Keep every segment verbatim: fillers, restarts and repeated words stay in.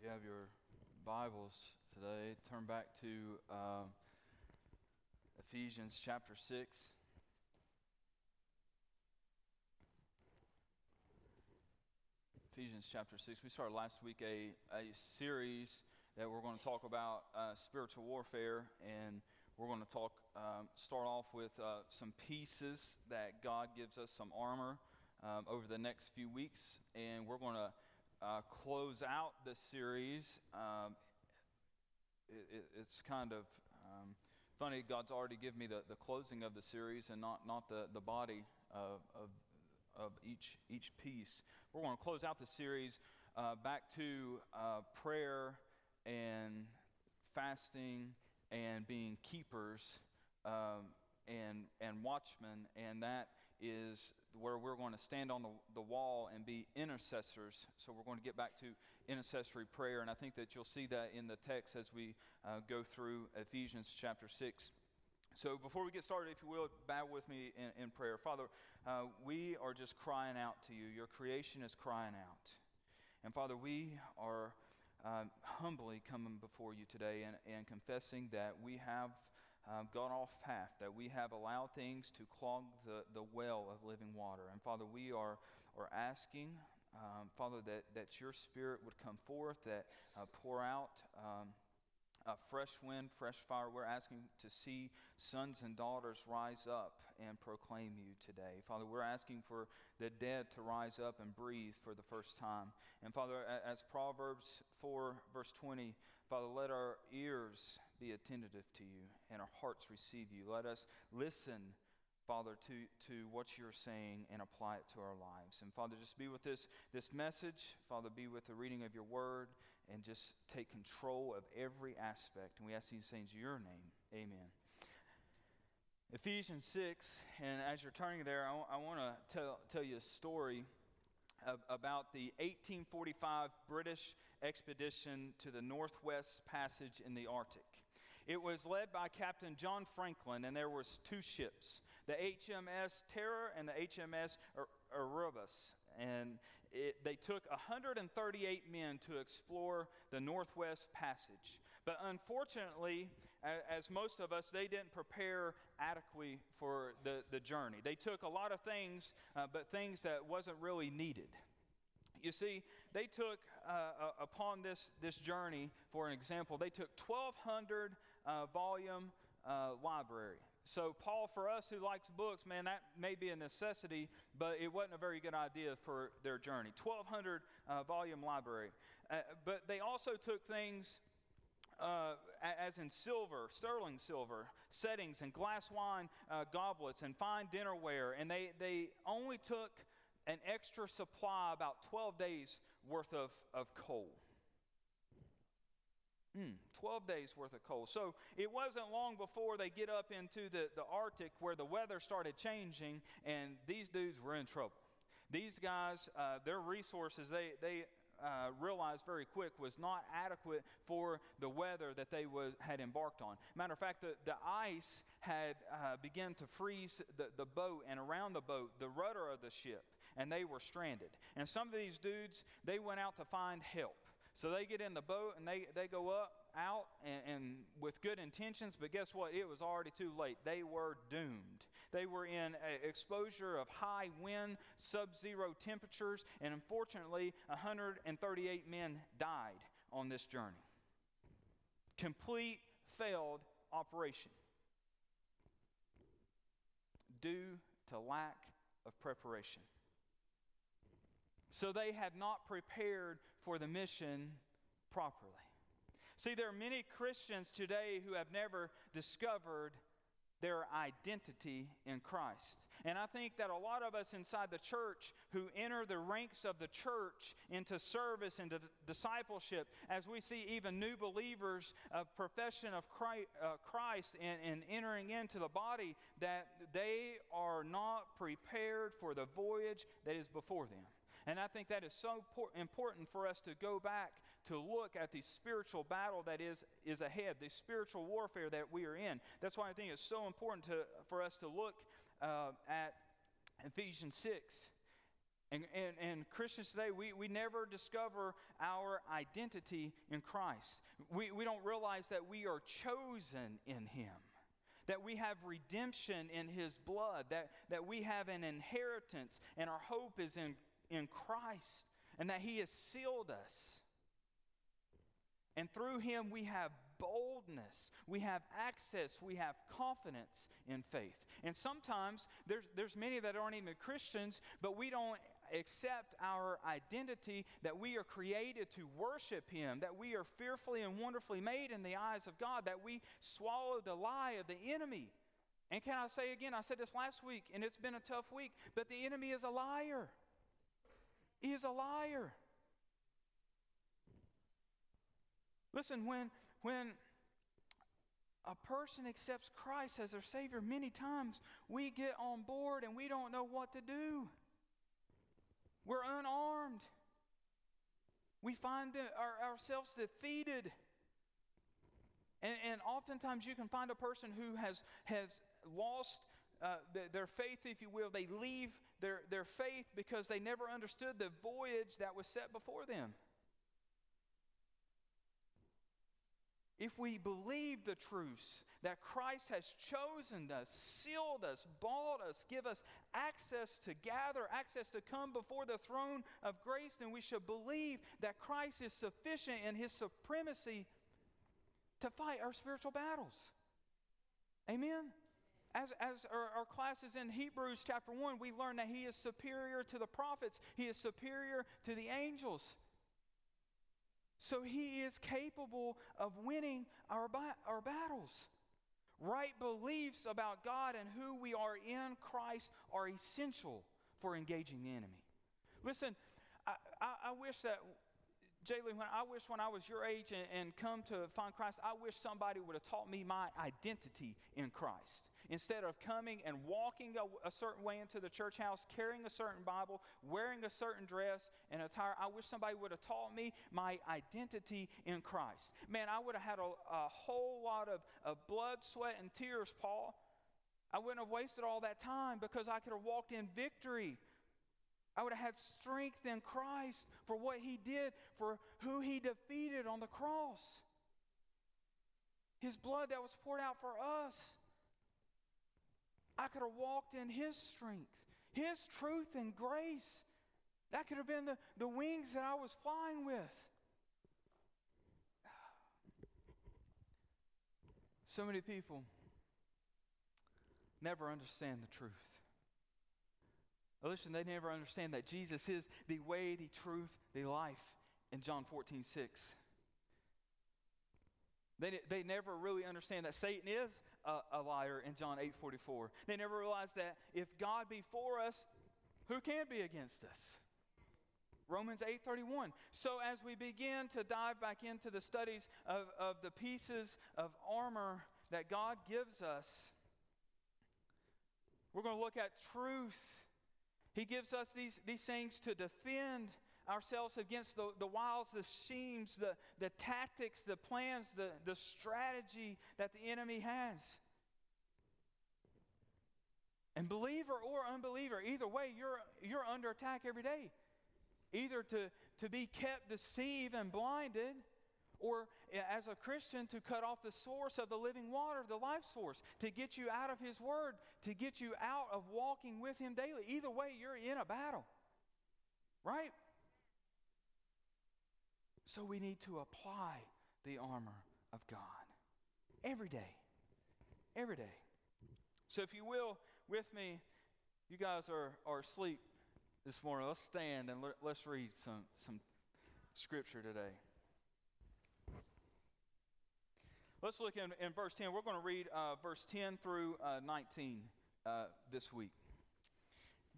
If you have your Bibles today, turn back to um, Ephesians chapter six. Ephesians chapter six. We started last week a, a series that we're going to talk about uh, spiritual warfare, and we're going to talk um, start off with uh, some pieces that God gives us, some armor um, over the next few weeks, and we're going to uh, close out the series. Um, it, it, it's kind of um, funny. God's already given me the, the closing of the series, and not not the the body of. of of each each piece. We're going to close out the series uh, back to uh, prayer and fasting and being keepers um, and and watchmen, and that is where we're going to stand on the, the wall and be intercessors. So we're going to get back to intercessory prayer, and I think that you'll see that in the text as we uh, go through Ephesians chapter six. So before we get started, if you will, bow with me in, in prayer. Father, uh, we are just crying out to you. Your creation is crying out. And Father, we are um, humbly coming before you today and, and confessing that we have um, gone off path, that we have allowed things to clog the, the well of living water. And Father, we are, are asking, um, Father, that, that your Spirit would come forth, that uh, pour out um a fresh wind, fresh fire. We're asking to see sons and daughters rise up and proclaim you today. Father, we're asking for the dead to rise up and breathe for the first time. And Father, as Proverbs four, verse twenty, Father, let our ears be attentive to you and our hearts receive you. Let us listen, Father, to, to what you're saying and apply it to our lives. And Father, just be with this, this message. Father, be with the reading of your word and just take control of every aspect. And we ask these things in your name. Amen. Ephesians six, and as you're turning there, I, I want to tell, tell you a story of, about the eighteen forty-five British expedition to the Northwest Passage in the Arctic. It was led by Captain John Franklin, and there was two ships, the H M S Terror and the H M S Erebus, and it, they took one hundred thirty-eight men to explore the Northwest Passage. But unfortunately, as most of us, they didn't prepare adequately for the, the journey. They took a lot of things, uh, but things that wasn't really needed. You see, they took, uh, upon this, this journey, for an example, they took twelve hundred uh, volume uh, library. So Paul, for us who likes books, man, that may be a necessity, but it wasn't a very good idea for their journey. twelve hundred uh, volume library. Uh, but they also took things Uh, as in silver, sterling silver, settings and glass wine uh, goblets and fine dinnerware. And they, they only took an extra supply, about twelve days worth of, of coal. Mm, twelve days worth of coal. So it wasn't long before they get up into the, the Arctic where the weather started changing, and these dudes were in trouble. These guys, uh, their resources, they... they Uh, realized very quick was not adequate for the weather that they was, had embarked on. Matter of fact, the, the ice had uh, begun to freeze the, the boat, and around the boat, the rudder of the ship, and they were stranded. And some of these dudes, they went out to find help. So they get in the boat, and they, they go up, out, and, and with good intentions, but guess what? It was already too late. They were doomed. They were in a exposure of high wind, sub-zero temperatures, and unfortunately, one hundred thirty-eight men died on this journey. Complete failed operation due to lack of preparation. So they had not prepared for the mission properly. See, there are many Christians today who have never discovered their identity in Christ. And I think that a lot of us inside the church who enter the ranks of the church into service and into discipleship, as we see even new believers of profession of Christ and, and entering into the body, that they are not prepared for the voyage that is before them. And I think that is so important for us to go back to look at the spiritual battle that is, is ahead, the spiritual warfare that we are in. That's why I think it's so important to, for us to look uh, at Ephesians six And, and, and Christians today, we, we never discover our identity in Christ. We, we don't realize that we are chosen in Him, that we have redemption in His blood, that, that we have an inheritance, and our hope is in, in Christ, and that He has sealed us. And through Him, we have boldness, we have access, we have confidence in faith. And sometimes there's, there's many that aren't even Christians, but we don't accept our identity, that we are created to worship Him, that we are fearfully and wonderfully made in the eyes of God, that we swallowed the lie of the enemy. And can I say again, I said this last week, and it's been a tough week, but the enemy is a liar. He is a liar. Listen, when when a person accepts Christ as their Savior, many times we get on board and we don't know what to do. We're unarmed. We find the, our, ourselves defeated. And, and oftentimes you can find a person who has, has lost uh, th- their faith, if you will. They leave their, their faith because they never understood the voyage that was set before them. If we believe the truths that Christ has chosen us, sealed us, bought us, give us access to gather, access to come before the throne of grace, then we should believe that Christ is sufficient in His supremacy to fight our spiritual battles. Amen? As, as our, our classes in Hebrews chapter one, we learn that He is superior to the prophets. He is superior to the angels. So He is capable of winning our ba- our battles. Right beliefs about God and who we are in Christ are essential for engaging the enemy. Listen, I, I, I wish that, Jaylee, when I wish when I was your age and, and come to find Christ, I wish somebody would have taught me my identity in Christ. Instead of coming and walking a, a certain way into the church house, carrying a certain Bible, wearing a certain dress and attire, I wish somebody would have taught me my identity in Christ. Man, I would have had a, a whole lot of, of blood, sweat, and tears, Paul. I wouldn't have wasted all that time because I could have walked in victory. I would have had strength in Christ for what He did, for who He defeated on the cross. His blood that was poured out for us. I could have walked in His strength, His truth and grace. That could have been the, the wings that I was flying with. So many people never understand the truth. Listen, they never understand that Jesus is the way, the truth, the life in John fourteen six. They, they never really understand that Satan is a, a liar in John eight forty-four. They never realize that if God be for us, who can be against us? Romans eight thirty-one. So as we begin to dive back into the studies of, of the pieces of armor that God gives us, we're going to look at truth. He gives us these, these things to defend ourselves against the, the wiles, the schemes, the, the tactics, the plans, the, the strategy that the enemy has. And believer or unbeliever, either way, you're you're under attack every day. Either to, to be kept deceived and blinded, or as a Christian to cut off the source of the living water, the life source, to get you out of His word, to get you out of walking with Him daily. Either way, you're in a battle, right? So we need to apply the armor of God every day, every day. So if you will, with me, you guys are, are asleep this morning. Let's stand and let's read some, some scripture today. Let's look in, in verse ten. We're going to read uh, verse ten through uh, nineteen uh, this week.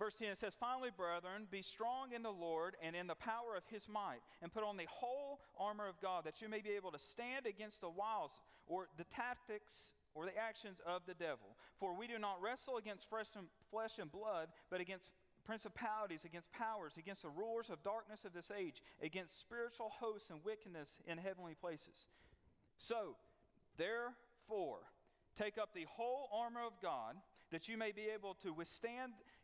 Verse ten says, "Finally, brethren, be strong in the Lord and in the power of His might, and put on the whole armor of God, that you may be able to stand against the wiles or the tactics or the actions of the devil. For we do not wrestle against flesh and blood, but against principalities, against powers, against the rulers of darkness of this age, against spiritual hosts and wickedness in heavenly places. So, therefore, take up the whole armor of God, that you may be able to withstand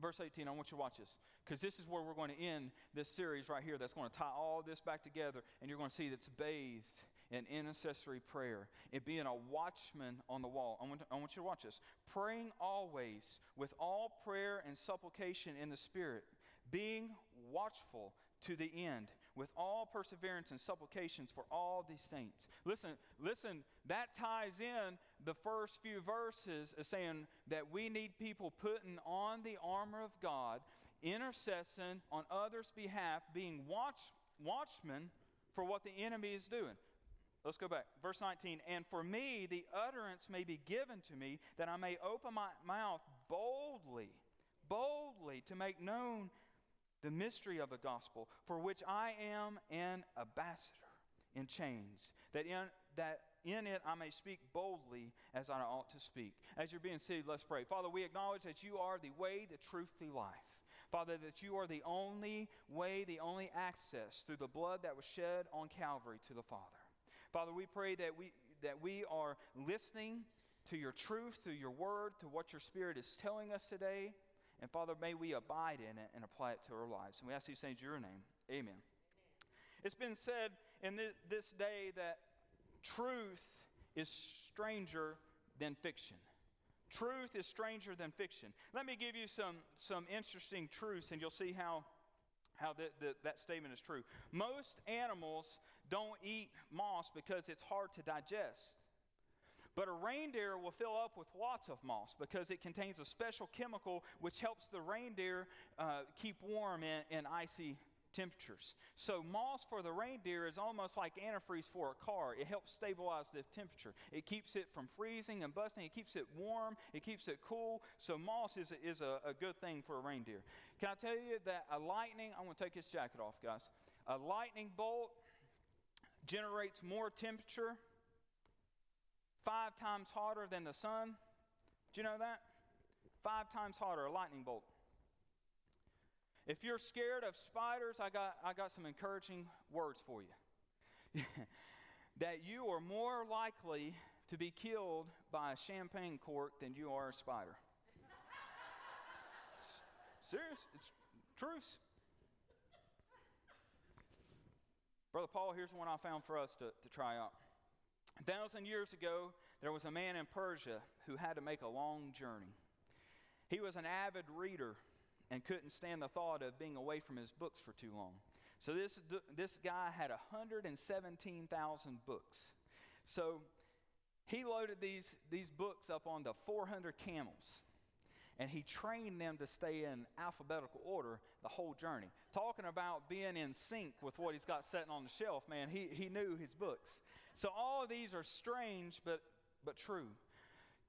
Verse eighteen, I want you to watch this, because this is where we're going to end this series right here that's going to tie all this back together, and you're going to see that it's bathed in intercessory prayer, it being a watchman on the wall. I want, to, I want you to watch this. Praying always with all prayer and supplication in the Spirit, being watchful to the end with all perseverance and supplications for all the saints. Listen, listen, that ties in the first few verses as saying that we need people putting on the armor of God, intercessing on others' behalf, being watch, watchmen for what the enemy is doing. Let's go back. Verse nineteen, and for me the utterance may be given to me, that I may open my mouth boldly, boldly to make known the mystery of the gospel, for which I am an ambassador in chains, that in that in it I may speak boldly as I ought to speak. As you're being seated, let's pray. Father, we acknowledge that you are the way, the truth, the life. Father, that you are the only way, the only access through the blood that was shed on Calvary to the Father. Father, we pray that we that we are listening to your truth, to your word, to what your Spirit is telling us today. And Father, may we abide in it and apply it to our lives. And we ask these things in your name. Amen. Amen. It's been said in this, this day that truth is stranger than fiction. Truth is stranger than fiction. Let me give you some some interesting truths, and you'll see how how the, the, that statement is true. Most animals don't eat moss because it's hard to digest. But a reindeer will fill up with lots of moss because it contains a special chemical which helps the reindeer uh, keep warm in, in icy temperatures. So moss for the reindeer is almost like antifreeze for a car. It helps stabilize the temperature. It keeps it from freezing and busting. It keeps it warm. It keeps it cool. So moss is a, is a, a good thing for a reindeer. Can I tell you that a lightning, I'm going to take his jacket off, guys. A lightning bolt generates more temperature, five times hotter than the sun. Do you know that? Five times hotter, a lightning bolt. If you're scared of spiders, I got I got some encouraging words for you. That you are more likely to be killed by a champagne cork than you are a spider. S- serious, it's truth. Brother Paul, here's one I found for us to, to try out. A thousand years ago, there was a man in Persia who had to make a long journey. He was an avid reader and couldn't stand the thought of being away from his books for too long. So this this guy had one hundred seventeen thousand books. So he loaded these, these books up onto four hundred camels, and he trained them to stay in alphabetical order the whole journey. Talking about being in sync with what he's got sitting on the shelf, man, he, he knew his books. So all of these are strange but, but true.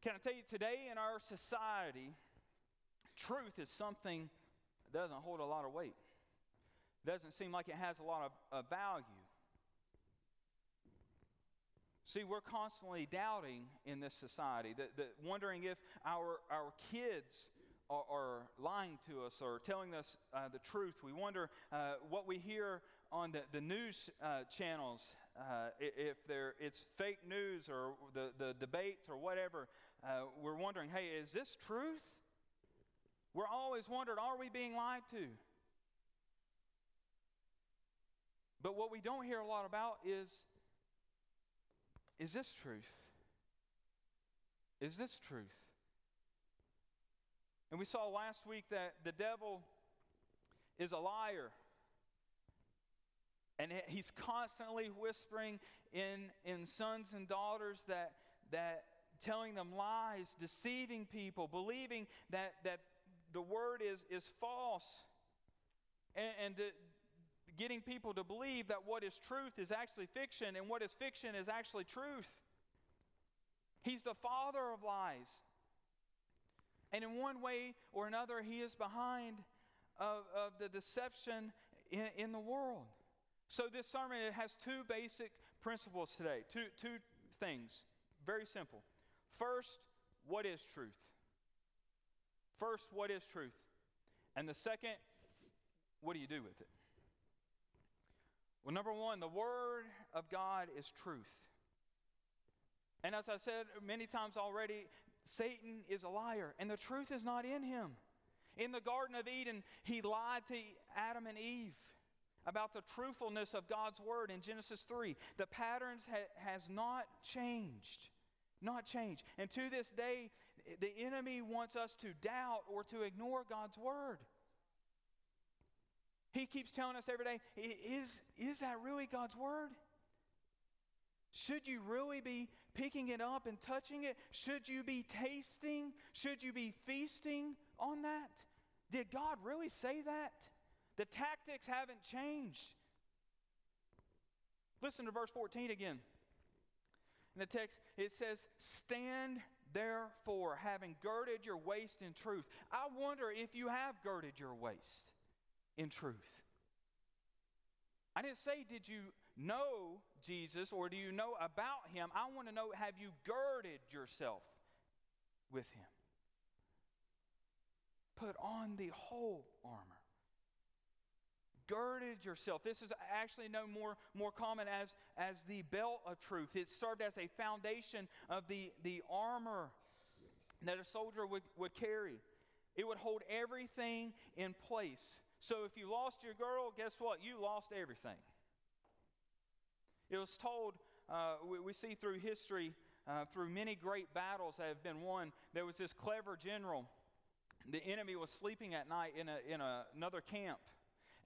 Can I tell you, today in our society, truth is something that doesn't hold a lot of weight. It doesn't seem like it has a lot of, of value. See, we're constantly doubting in this society, that, that wondering if our our kids are, are lying to us or telling us uh, the truth. We wonder uh, what we hear on the, the news uh, channels, uh, if there it's fake news or the, the debates or whatever. Uh, we're wondering, hey, is this truth? We're always wondering, are we being lied to? But what we don't hear a lot about is, is this truth? Is this truth? And we saw last week that the devil is a liar. And he's constantly whispering in, in sons and daughters that, that telling them lies, deceiving people, believing that that the word is is false, and, and the, getting people to believe that what is truth is actually fiction, and what is fiction is actually truth. He's the father of lies. And in one way or another, he is behind of, of the deception in, in the world. So this sermon, it has two basic principles today, two two things, very simple. First, what is truth? First, what is truth? And the second, what do you do with it? Well, number one, the Word of God is truth. And as I said many times already, Satan is a liar, and the truth is not in him. In the Garden of Eden, he lied to Adam and Eve about the truthfulness of God's Word in Genesis three. The patterns ha- has not changed, not changed. And to this day, the enemy wants us to doubt or to ignore God's Word. He keeps telling us every day, is, is that really God's Word? Should you really be picking it up and touching it? Should you be tasting? Should you be feasting on that? Did God really say that? The tactics haven't changed. Listen to verse fourteen again. In the text, it says, stand therefore, having girded your waist in truth. I wonder if you have girded your waist in truth. I didn't say, did you know Jesus or do you know about him? I want to know, have you girded yourself with him? Put on the whole armor. Girded yourself. This is actually no more, more common as, as the belt of truth. It served as a foundation of the, the armor that a soldier would, would carry. It would hold everything in place. So if you lost your girdle, guess what? You lost everything. It was told, uh, we, we see through history, uh, through many great battles that have been won, there was this clever general. The enemy was sleeping at night in, a, in a, another camp.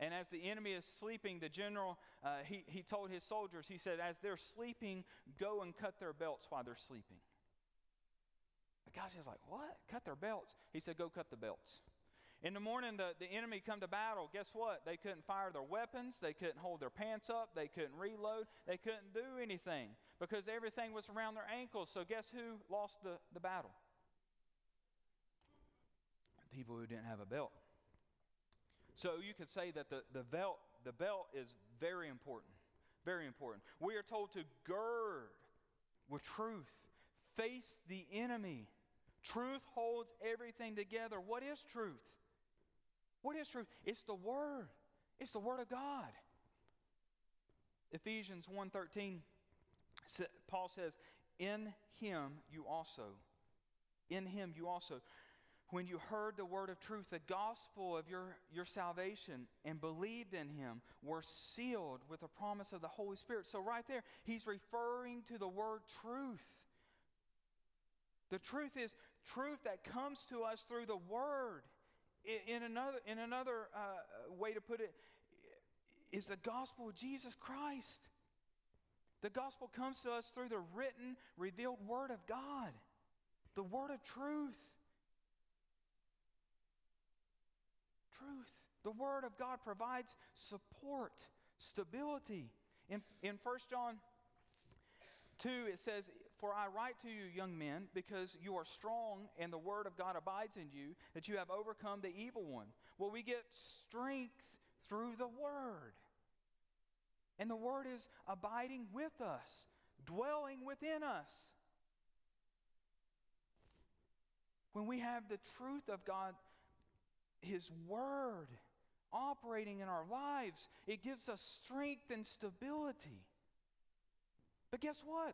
And as the enemy is sleeping, the general, uh, he, he told his soldiers, he said, as they're sleeping, go and cut their belts while they're sleeping. The guy's just like, what? Cut their belts? He said, go cut the belts. In the morning, the, the enemy come to battle. Guess what? They couldn't fire their weapons. They couldn't hold their pants up. They couldn't reload. They couldn't do anything because everything was around their ankles. So guess who lost the, the battle? People who didn't have a belt. So you could say that the, the belt the belt is very important, very important. We are told to gird with truth, face the enemy. Truth holds everything together. What is truth? What is truth? It's the Word. It's the Word of God. Ephesians one thirteen, Paul says, in him you also, in him you also. When you heard the word of truth, the gospel of your, your salvation, and believed in him, were sealed with the promise of the Holy Spirit. So right there, he's referring to the word truth. The truth is truth that comes to us through the word. In, in another, in another uh, way to put it, is the gospel of Jesus Christ. The gospel comes to us through the written, revealed word of God. The word of truth. Truth. The Word of God provides support, stability. In, in First John two, it says, for I write to you, young men, because you are strong and the Word of God abides in you, that you have overcome the evil one. Well, we get strength through the Word. And the Word is abiding with us, dwelling within us. When we have the truth of God, His Word operating in our lives, it gives us strength and stability. But guess what?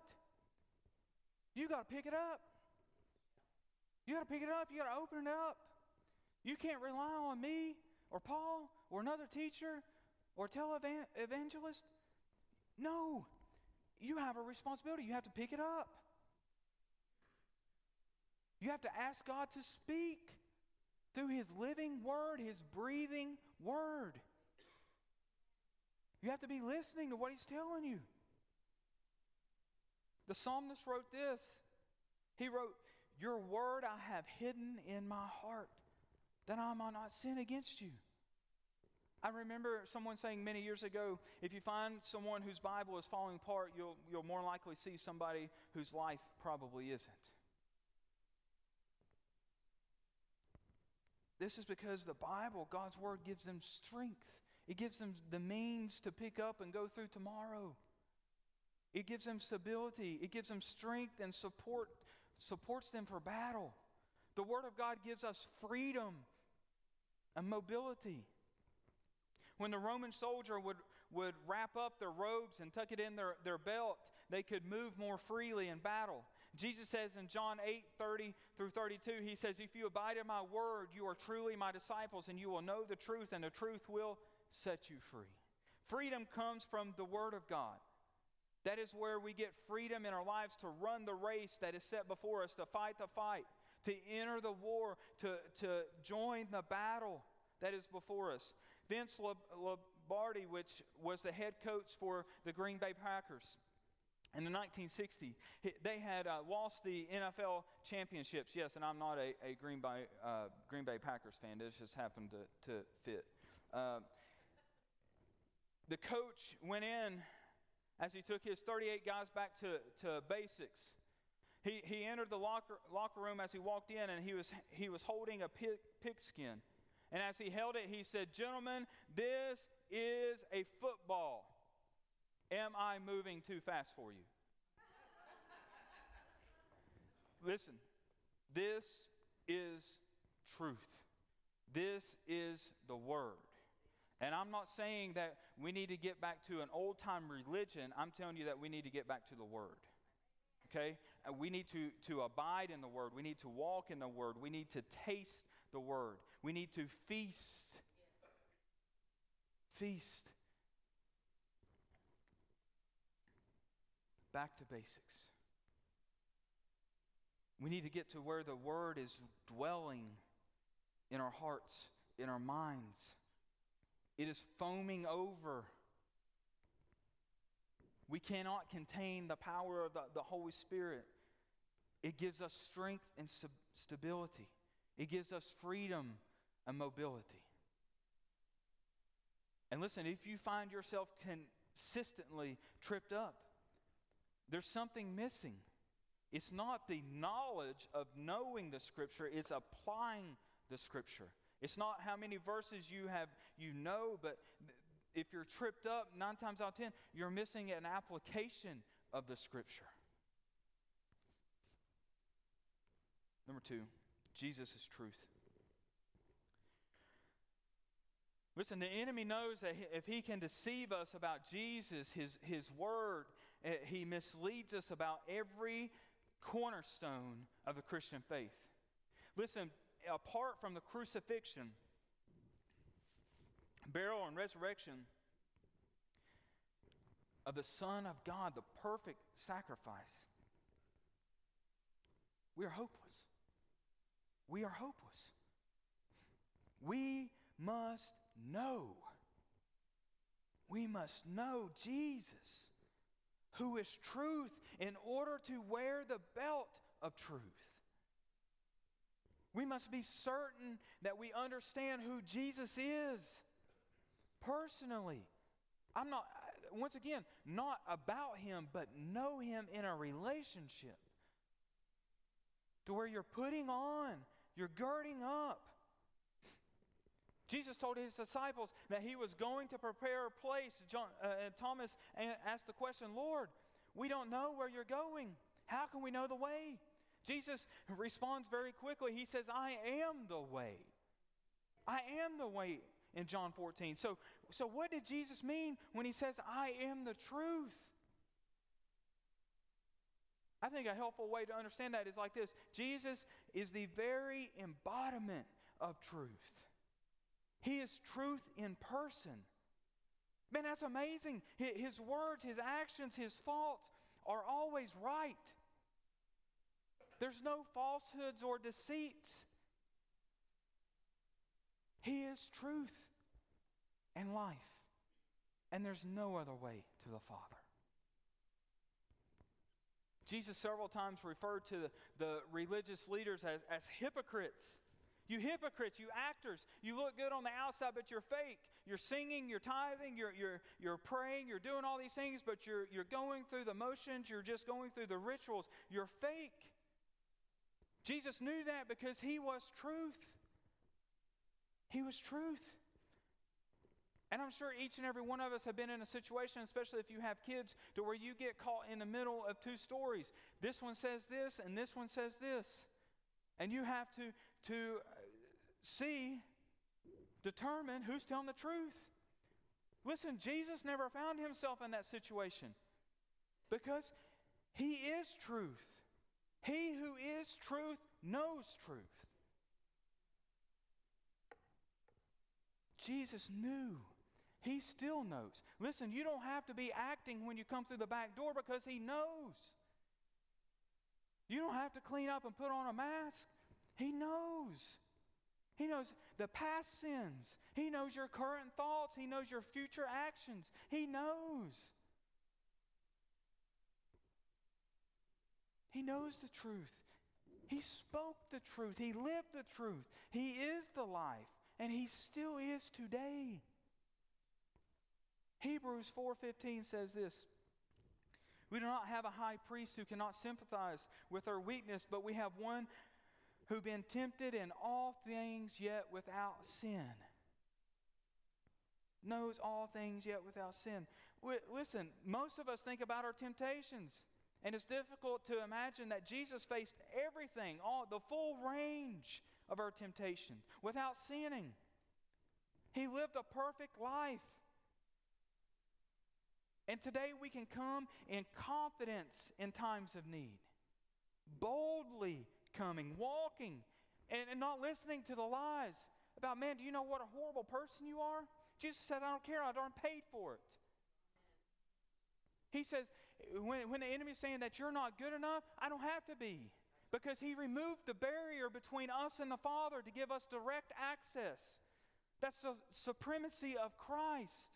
You got to pick it up. You got to pick it up. You got to open it up. You can't rely on me or Paul or another teacher or televangelist. No, you have a responsibility. You have to pick it up. You have to ask God to speak through His living Word, His breathing Word. You have to be listening to what He's telling you. The psalmist wrote this. He wrote, your Word I have hidden in my heart, that I might not sin against you. I remember someone saying many years ago, if you find someone whose Bible is falling apart, you'll, you'll more likely see somebody whose life probably isn't. This is because the Bible, God's Word, gives them strength. It gives them the means to pick up and go through tomorrow. It gives them stability. It gives them strength and support, supports them for battle. The Word of God gives us freedom and mobility. When the Roman soldier would, would wrap up their robes and tuck it in their, their belt, they could move more freely in battle. Jesus says in John eight, thirty through thirty-two, he says, "If you abide in my word, you are truly my disciples, and you will know the truth, and the truth will set you free." Freedom comes from the Word of God. That is where we get freedom in our lives to run the race that is set before us, to fight the fight, to enter the war, to, to join the battle that is before us. Vince Lombardi, which was the head coach for the Green Bay Packers in the nineteen sixties, they had uh, lost the N F L championships. Yes, and I'm not a, a Green Bay uh, Green Bay Packers fan. This just happened to, to fit. Uh, the coach went in as he took his thirty-eight guys back to, to basics. He he entered the locker locker room as he walked in, and he was he was holding a pig, pigskin. And as he held it, he said, "Gentlemen, this is a football. Am I moving too fast for you?" Listen, this is truth. This is the Word. And I'm not saying that we need to get back to an old-time religion. I'm telling you that we need to get back to the Word. Okay? We need to, to abide in the Word. We need to walk in the Word. We need to taste the Word. We need to feast. Yes. Feast. Back to basics. We need to get to where the Word is dwelling in our hearts, in our minds. It is foaming over. We cannot contain the power of the, the Holy Spirit. It gives us strength and sub- stability. It gives us freedom and mobility. And listen, if you find yourself consistently tripped up, there's something missing. It's not the knowledge of knowing the Scripture, it's applying the Scripture. It's not how many verses you have, you know, but th- if you're tripped up, nine times out of ten, you're missing an application of the Scripture. Number two, Jesus is truth. Listen, the enemy knows that if he can deceive us about Jesus, his, his word, he misleads us about every cornerstone of the Christian faith. Listen, apart from the crucifixion, burial, and resurrection of the Son of God, the perfect sacrifice, we are hopeless. We are hopeless. We must know. We must know Jesus, who is truth, in order to wear the belt of truth. We must be certain that we understand who Jesus is personally. I'm not, once again, not about Him, but know Him in a relationship to where you're putting on, you're girding up. Jesus told His disciples that He was going to prepare a place. John, uh, Thomas asked the question, "Lord, we don't know where you're going. How can we know the way?" Jesus responds very quickly. He says, "I am the way. I am the way," in John fourteen. So, so what did Jesus mean when He says, "I am the truth"? I think a helpful way to understand that is like this. Jesus is the very embodiment of truth. He is truth in person. Man, that's amazing. His words, His actions, His thoughts are always right. There's no falsehoods or deceits. He is truth and life. And there's no other way to the Father. Jesus several times referred to the, the religious leaders as, as hypocrites. You hypocrites, you actors, you look good on the outside, but you're fake. You're singing, you're tithing, you're you're you're praying, you're doing all these things, but you're you're going through the motions, you're just going through the rituals. You're fake. Jesus knew that because He was truth. He was truth. And I'm sure each and every one of us have been in a situation, especially if you have kids, to where you get caught in the middle of two stories. This one says this, and this one says this. And you have to, to see, determine who's telling the truth. Listen, Jesus never found himself in that situation because he is truth. He who is truth knows truth. Jesus knew. He still knows. Listen, you don't have to be acting when you come through the back door because he knows. You don't have to clean up and put on a mask. He knows. He knows the past sins. He knows your current thoughts. He knows your future actions. He knows. He knows the truth. He spoke the truth. He lived the truth. He is the life. And he still is today. Hebrews four fifteen says this. We do not have a high priest who cannot sympathize with our weakness, but we have one who been tempted in all things yet without sin. Knows all things yet without sin. Listen, most of us think about our temptations. And it's difficult to imagine that Jesus faced everything, all the full range of our temptation, without sinning. He lived a perfect life. And today we can come in confidence in times of need. Boldly coming, walking, and, and not listening to the lies about, man, do you know what a horrible person you are? Jesus said, I don't care, I darn paid for it. He says, when, when the enemy is saying that you're not good enough, I don't have to be. Because he removed the barrier between us and the Father to give us direct access. That's the supremacy of Christ.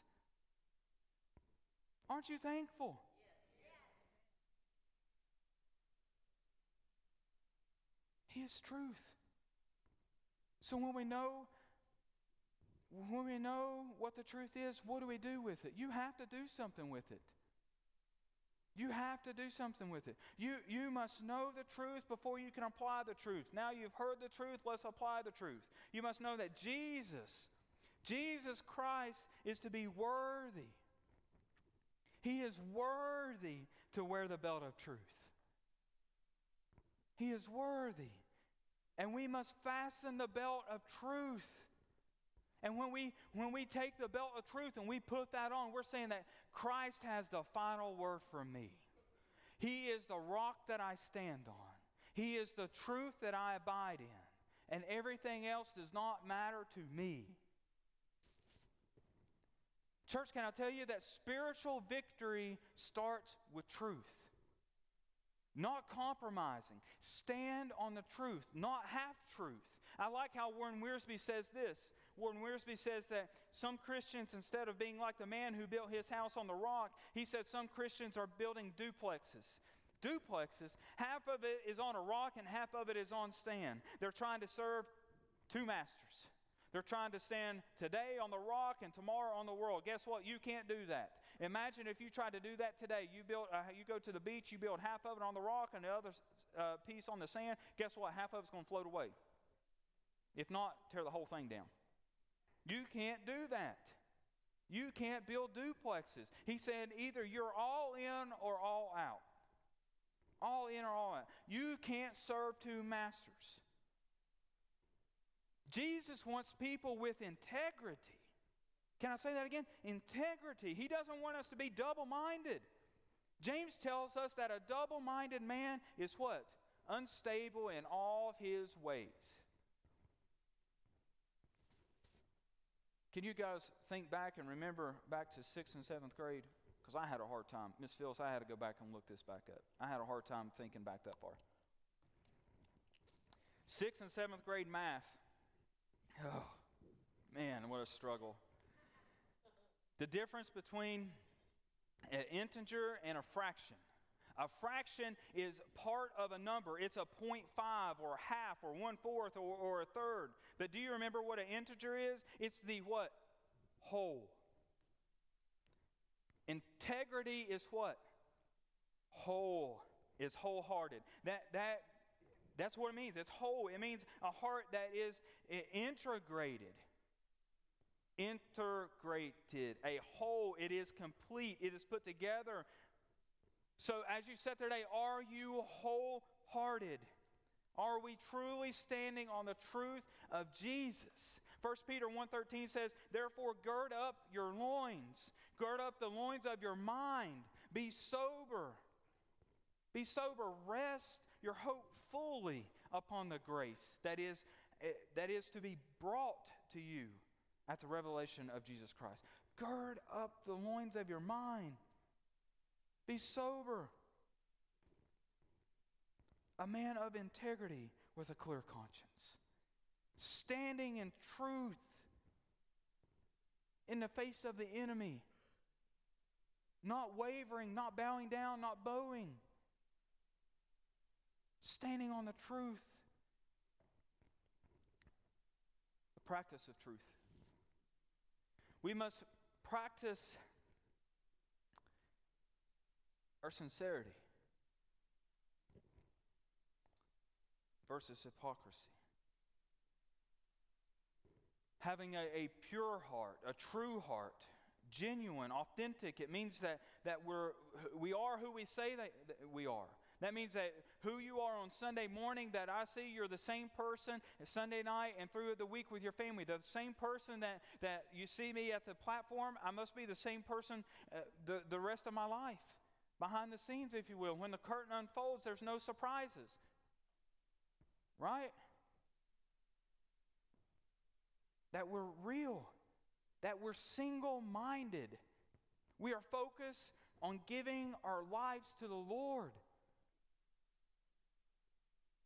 Aren't you thankful? Yes. Yes. He is truth. So when we know, when we know what the truth is, what do we do with it? You have to do something with it. You have to do something with it. You you must know the truth before you can apply the truth. Now you've heard the truth, let's apply the truth. You must know that Jesus, Jesus Christ is to be worthy. He is worthy to wear the belt of truth. He is worthy. And we must fasten the belt of truth. And when we when we take the belt of truth and we put that on, we're saying that Christ has the final word for me. He is the rock that I stand on. He is the truth that I abide in. And everything else does not matter to me. Church, can I tell you that spiritual victory starts with truth? Not compromising. Stand on the truth, not half-truth. I like how Warren Wiersbe says this. Warren Wiersbe says that some Christians, instead of being like the man who built his house on the rock, he said some Christians are building duplexes. Duplexes, half of it is on a rock and half of it is on sand. They're trying to serve two masters. They're trying to stand today on the rock and tomorrow on the world. Guess what? You can't do that. Imagine if you tried to do that today. You build, uh, you go to the beach, you build half of it on the rock and the other uh, piece on the sand. Guess what? Half of it's going to float away. If not, tear the whole thing down. You can't do that. You can't build duplexes. He said either you're all in or all out. All in or all out. You can't serve two masters. Jesus wants people with integrity. Can I say that again? Integrity. He doesn't want us to be double-minded. James tells us that a double-minded man is what? Unstable in all his ways. Can you guys think back and remember back to sixth and seventh grade? Because I had a hard time. Miss Phillips, I had to go back and look this back up. I had a hard time thinking back that far. sixth and seventh grade math. Oh, man, what a struggle. The difference between an integer and a fraction. A fraction is part of a number. It's a point five or half or one-fourth or, or a third. But do you remember what an integer is? It's the what? Whole. Integrity is what? Whole. It's wholehearted. That that. That's what it means. It's whole. It means a heart that is integrated. integrated, a whole. It is complete. It is put together. So as you sit there today, are you wholehearted? Are we truly standing on the truth of Jesus? First Peter one thirteen says, therefore gird up your loins. Gird up the loins of your mind. Be sober. Be sober. Rest your hope fully upon the grace that is, that is to be brought to you at the revelation of Jesus Christ. Gird up the loins of your mind. Be sober. A man of integrity with a clear conscience. Standing in truth in the face of the enemy. Not wavering, not bowing down, not bowing. Standing on the truth. The practice of truth. We must practice our sincerity versus hypocrisy. Having a, a pure heart, a true heart, genuine, authentic, it means that, that we're, we are who we say that, that we are. That means that who you are on Sunday morning that I see, you're the same person Sunday night and through the week with your family. The same person that, that you see me at the platform, I must be the same person uh, the, the rest of my life. Behind the scenes, if you will. When the curtain unfolds, there's no surprises. Right? That we're real. That we're single-minded. We are focused on giving our lives to the Lord.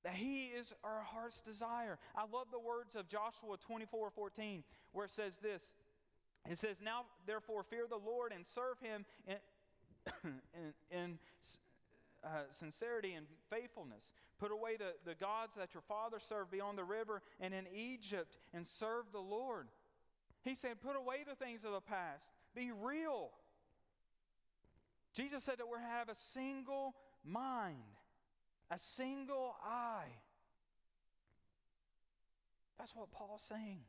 That He is our heart's desire. I love the words of Joshua twenty-four fourteen, where it says this. It says, now therefore fear the Lord and serve Him in, in, in uh, sincerity and faithfulness. Put away the, the gods that your father served beyond the river and in Egypt and serve the Lord. He said, put away the things of the past. Be real. Jesus said that we're to have a single mind. A single eye. That's what Paul's saying.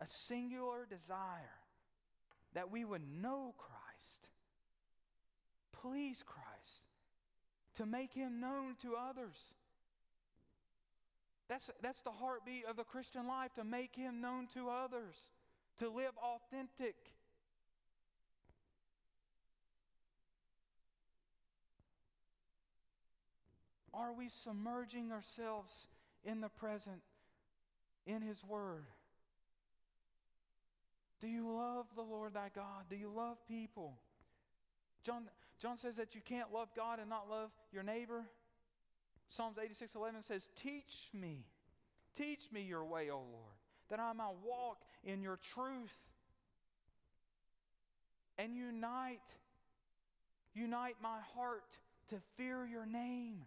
A singular desire that we would know Christ, please Christ, to make Him known to others. That's, that's the heartbeat of the Christian life, to make Him known to others, to live authentic. Are we submerging ourselves in the present, in His Word? Do you love the Lord thy God? Do you love people? John, John says that you can't love God and not love your neighbor. Psalms eighty-six eleven says, teach me, teach me your way, O Lord, that I might walk in your truth. And unite, unite my heart to fear your name.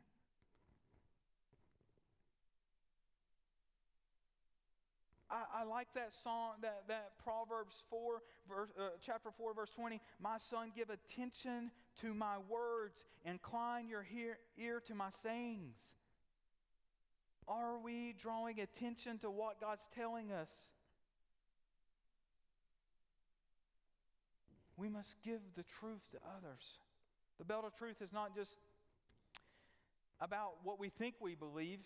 I, I like that song, that, that Proverbs four, verse, uh, chapter four, verse twenty. My son, give attention to my words. Incline your hear, ear to my sayings. Are we drawing attention to what God's telling us? We must give the truth to others. The belt of truth is not just about what we think we believe.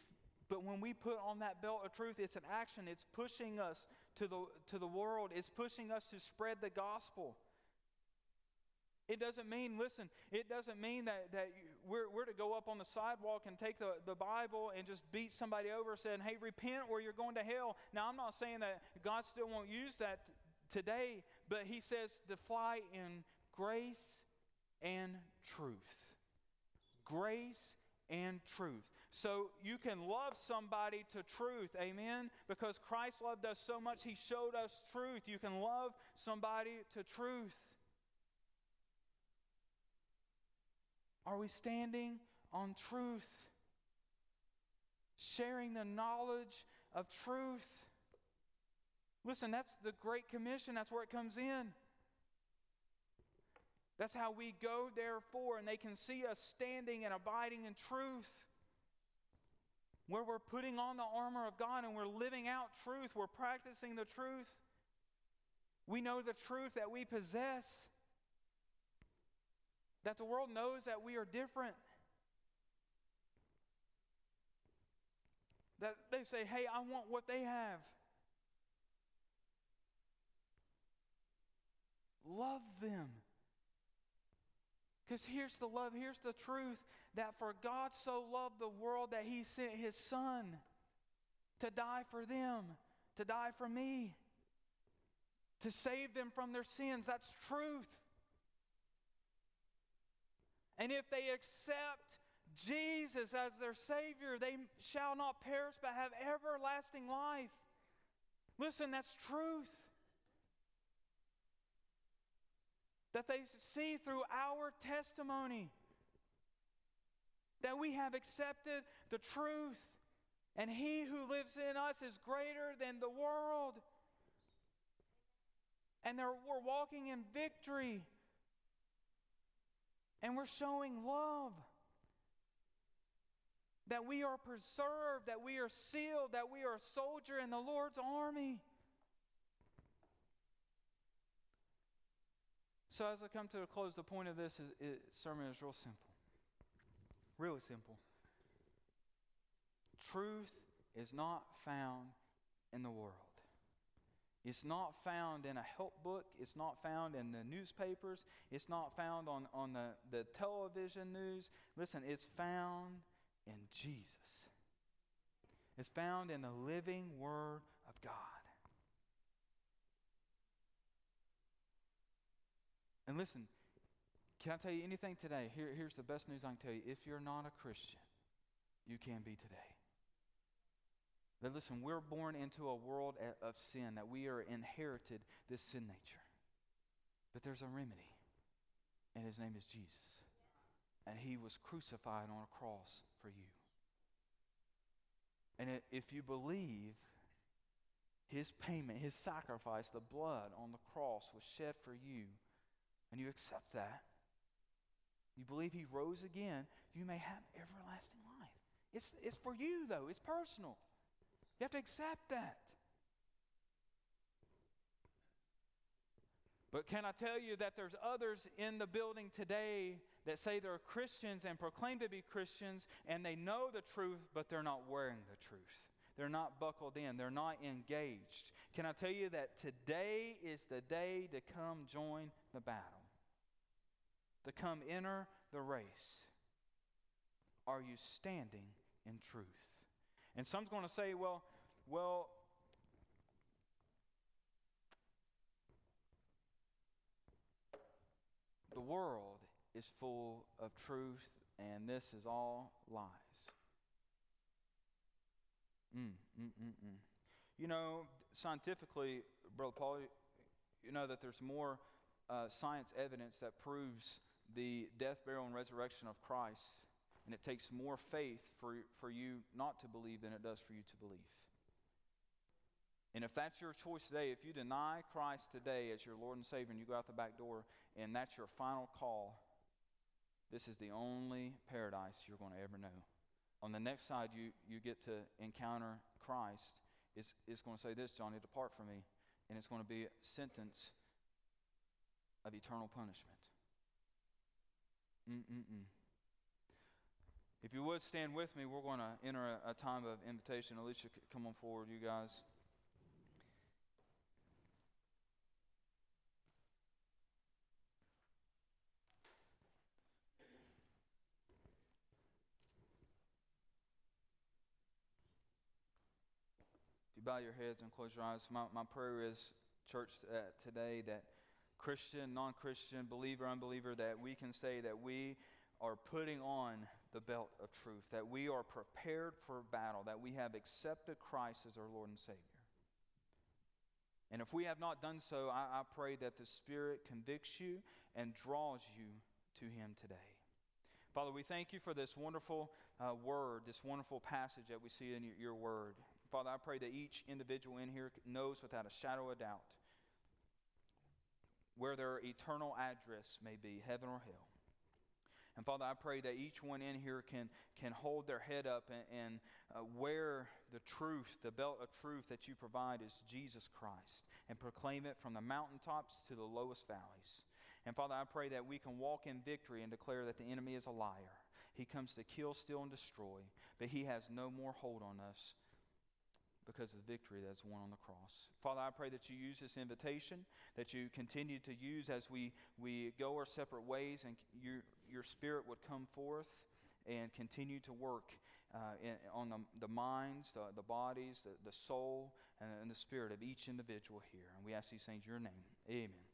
But when we put on that belt of truth, it's an action. It's pushing us to the to the world. It's pushing us to spread the gospel. It doesn't mean, listen, it doesn't mean that, that we're, we're to go up on the sidewalk and take the, the Bible and just beat somebody over saying, hey, repent or you're going to hell. Now, I'm not saying that God still won't use that t- today, but He says to fly in grace and truth. Grace and truth. So you can love somebody to truth, amen? Because Christ loved us so much, He showed us truth. You can love somebody to truth. Are we standing on truth? Sharing the knowledge of truth? Listen, that's the Great Commission. That's where it comes in. That's how we go, therefore, and they can see us standing and abiding in truth. where we're putting on the armor of God and we're living out truth, we're practicing the truth. We know the truth that we possess, that the world knows that we are different. That they say, hey, I want what they have. Love them. Because here's the love, here's the truth, that for God so loved the world that he sent his son to die for them, to die for me, to save them from their sins. That's truth. And if they accept Jesus as their Savior, they shall not perish but have everlasting life. Listen, that's truth. That they see through our testimony that we have accepted the truth, and he who lives in us is greater than the world. And we're walking in victory, and we're showing love. That we are preserved, that we are sealed, that we are a soldier in the Lord's army. So as I come to a close, the point of this is, is, sermon is real simple. Really simple. Truth is not found in the world. It's not found in a help book. It's not found in the newspapers. It's not found on, on the, the television news. Listen, it's found in Jesus. It's found in the living Word of God. And listen, can I tell you anything today? Here, here's the best news I can tell you. If you're not a Christian, you can be today. But listen, we're born into a world of sin, that we are inherited this sin nature. But there's a remedy, and his name is Jesus. And he was crucified on a cross for you. And if you believe, his payment, his sacrifice, the blood on the cross was shed for you, and you accept that, you believe he rose again, you may have everlasting life. It's, it's for you, though. It's personal. You have to accept that. But can I tell you that there's others in the building today that say they're Christians and proclaim to be Christians, and they know the truth, but they're not wearing the truth. They're not buckled in. They're not engaged. Can I tell you that today is the day to come join the battle, to come enter the race? Are you standing in truth? And some's going to say, well, well, the world is full of truth, and this is all lies. Mm, mm, mm, mm. You know, scientifically, Brother Paul, you know that there's more uh, science evidence that proves the death, burial, and resurrection of Christ, and it takes more faith for, for you not to believe than it does for you to believe. And if that's your choice today, if you deny Christ today as your Lord and Savior and you go out the back door and that's your final call, this is the only paradise you're going to ever know. On the next side you, you get to encounter Christ, it's, it's going to say this, Johnny, depart from me. And it's going to be a sentence of eternal punishment. Mm-mm-mm. If you would stand with me, we're going to enter a, a time of invitation. Alicia, come on forward, you guys. Bow your heads and close your eyes. My, my prayer is, church, uh, today that Christian, non-Christian, believer, unbeliever, that we can say that we are putting on the belt of truth, that we are prepared for battle, that we have accepted Christ as our Lord and Savior. And if we have not done so, I, I pray that the Spirit convicts you and draws you to Him today. Father, we thank you for this wonderful uh, word, this wonderful passage that we see in your, your word. Father, I pray that each individual in here knows without a shadow of doubt where their eternal address may be, heaven or hell. And Father, I pray that each one in here can can hold their head up and, and uh, wear the truth, the belt of truth that you provide is Jesus Christ, and proclaim it from the mountaintops to the lowest valleys. And Father, I pray that we can walk in victory and declare that the enemy is a liar. He comes to kill, steal, and destroy, but he has no more hold on us because of the victory that's won on the cross. Father, I pray that you use this invitation, that you continue to use as we, we go our separate ways, and your, your spirit would come forth and continue to work uh, in, on the, the minds, the, the bodies, the, the soul, and, and the spirit of each individual here. And we ask these things in your name. Amen.